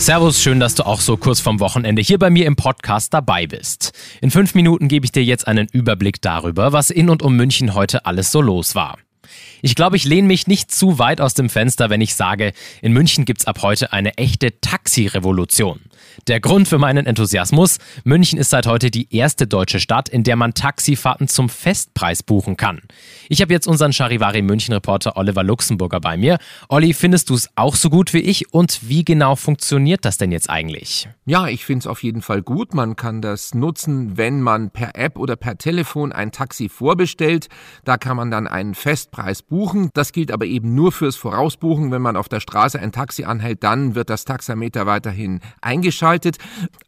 Servus, schön, dass du auch so kurz vorm Wochenende hier bei mir im Podcast dabei bist. In 5 Minuten gebe ich dir jetzt einen Überblick darüber, was in und um München heute alles so los war. Ich glaube, ich lehne mich nicht zu weit aus dem Fenster, wenn ich sage, in München gibt's ab heute eine echte Taxi-Revolution. Der Grund für meinen Enthusiasmus: München ist seit heute die erste deutsche Stadt, in der man Taxifahrten zum Festpreis buchen kann. Ich habe jetzt unseren Charivari-München-Reporter Oliver Luxemburger bei mir. Olli, findest du es auch so gut wie ich und wie genau funktioniert das denn jetzt eigentlich? Ja, ich finde es auf jeden Fall gut. Man kann das nutzen, wenn man per App oder per Telefon ein Taxi vorbestellt. Da kann man dann einen Festpreis buchen. Das gilt aber eben nur fürs Vorausbuchen. Wenn man auf der Straße ein Taxi anhält, dann wird das Taxameter weiterhin eingeschaltet.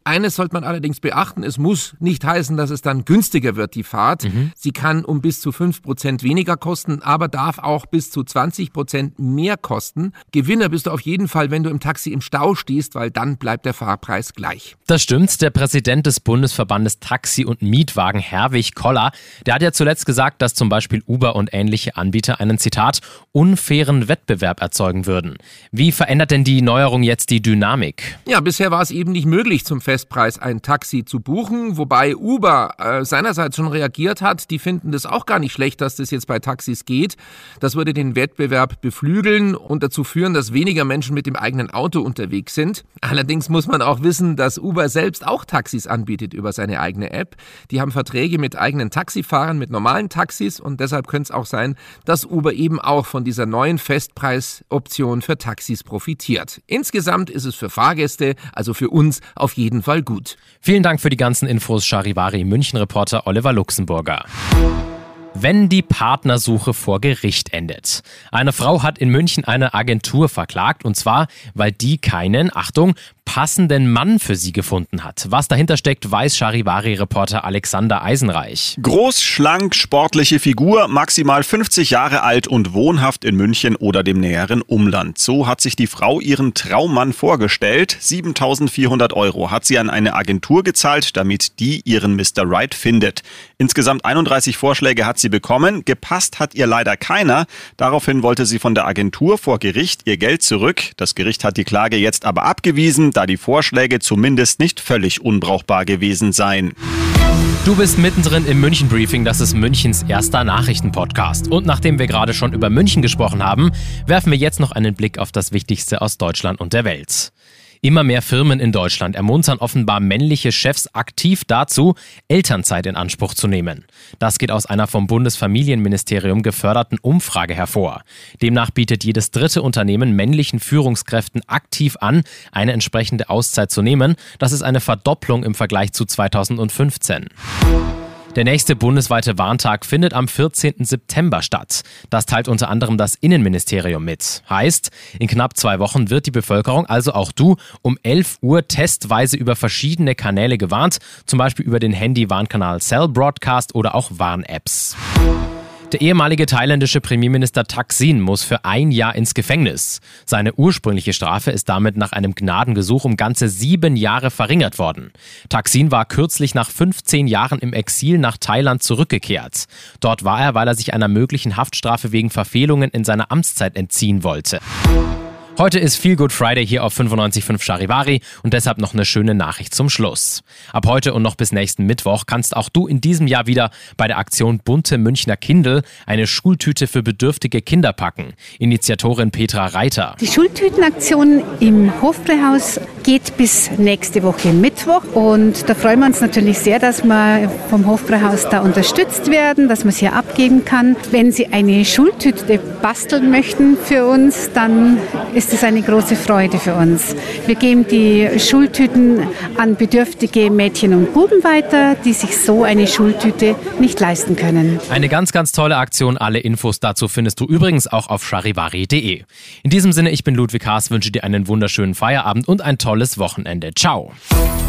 Eines sollte man allerdings beachten: Es muss nicht heißen, dass es dann günstiger wird, die Fahrt. Sie kann um bis zu 5% weniger kosten, aber darf auch bis zu 20% mehr kosten. Gewinner bist du auf jeden Fall, wenn du im Taxi im Stau stehst, weil dann bleibt der Fahrpreis gleich. Das stimmt. Der Präsident des Bundesverbandes Taxi und Mietwagen, Herwig Koller, der hat ja zuletzt gesagt, dass zum Beispiel Uber und ähnliche Anbieter einen, Zitat, unfairen Wettbewerb erzeugen würden. Wie verändert denn die Neuerung jetzt die Dynamik? Ja, bisher war es eben nicht möglich, zum Festpreis ein Taxi zu buchen, wobei Uber seinerseits schon reagiert hat. Die finden das auch gar nicht schlecht, dass das jetzt bei Taxis geht. Das würde den Wettbewerb beflügeln und dazu führen, dass weniger Menschen mit dem eigenen Auto unterwegs sind. Allerdings muss man auch wissen, dass Uber selbst auch Taxis anbietet über seine eigene App. Die haben Verträge mit eigenen Taxifahrern, mit normalen Taxis, und deshalb könnte es auch sein, dass Uber eben auch von dieser neuen Festpreisoption für Taxis profitiert. Insgesamt ist es für Fahrgäste, also für uns, auf jeden Fall gut. Vielen Dank für die ganzen Infos, Charivari München-Reporter Oliver Luxemburger. Wenn die Partnersuche vor Gericht endet. Eine Frau hat in München eine Agentur verklagt, und zwar, weil die keinen, Achtung, passenden Mann für sie gefunden hat. Was dahinter steckt, weiß Charivari-Reporter Alexander Eisenreich. Groß, schlank, sportliche Figur, maximal 50 Jahre alt und wohnhaft in München oder dem näheren Umland. So hat sich die Frau ihren Traummann vorgestellt. 7.400 € hat sie an eine Agentur gezahlt, damit die ihren Mr. Right findet. Insgesamt 31 Vorschläge hat sie bekommen. Gepasst hat ihr leider keiner. Daraufhin wollte sie von der Agentur vor Gericht ihr Geld zurück. Das Gericht hat die Klage jetzt aber abgewiesen, da die Vorschläge zumindest nicht völlig unbrauchbar gewesen seien. Du bist mittendrin im München-Briefing, das ist Münchens erster Nachrichtenpodcast. Und nachdem wir gerade schon über München gesprochen haben, werfen wir jetzt noch einen Blick auf das Wichtigste aus Deutschland und der Welt. Immer mehr Firmen in Deutschland ermuntern offenbar männliche Chefs aktiv dazu, Elternzeit in Anspruch zu nehmen. Das geht aus einer vom Bundesfamilienministerium geförderten Umfrage hervor. Demnach bietet jedes dritte Unternehmen männlichen Führungskräften aktiv an, eine entsprechende Auszeit zu nehmen. Das ist eine Verdopplung im Vergleich zu 2015. Der nächste bundesweite Warntag findet am 14. September statt. Das teilt unter anderem das Innenministerium mit. Heißt, in knapp 2 Wochen wird die Bevölkerung, also auch du, um 11 Uhr testweise über verschiedene Kanäle gewarnt, zum Beispiel über den Handy-Warnkanal Cell Broadcast oder auch Warn-Apps. Der ehemalige thailändische Premierminister Thaksin muss für 1 Jahr ins Gefängnis. Seine ursprüngliche Strafe ist damit nach einem Gnadengesuch um ganze 7 Jahre verringert worden. Thaksin war kürzlich nach 15 Jahren im Exil nach Thailand zurückgekehrt. Dort war er, weil er sich einer möglichen Haftstrafe wegen Verfehlungen in seiner Amtszeit entziehen wollte. Heute ist Feel Good Friday hier auf 95.5 Charivari und deshalb noch eine schöne Nachricht zum Schluss. Ab heute und noch bis nächsten Mittwoch kannst auch du in diesem Jahr wieder bei der Aktion Bunte Münchner Kindel eine Schultüte für bedürftige Kinder packen. Initiatorin Petra Reiter. Die Schultütenaktion im Hofbräuhaus geht bis nächste Woche Mittwoch, und da freuen wir uns natürlich sehr, dass wir vom Hofbräuhaus da unterstützt werden, dass man es hier abgeben kann. Wenn Sie eine Schultüte basteln möchten für uns, dann ist es eine große Freude für uns. Wir geben die Schultüten an bedürftige Mädchen und Buben weiter, die sich so eine Schultüte nicht leisten können. Eine ganz, ganz tolle Aktion. Alle Infos dazu findest du übrigens auch auf charivari.de. In diesem Sinne, ich bin Ludwig Haas, wünsche dir einen wunderschönen Feierabend und ein tolles tolles Wochenende. Ciao.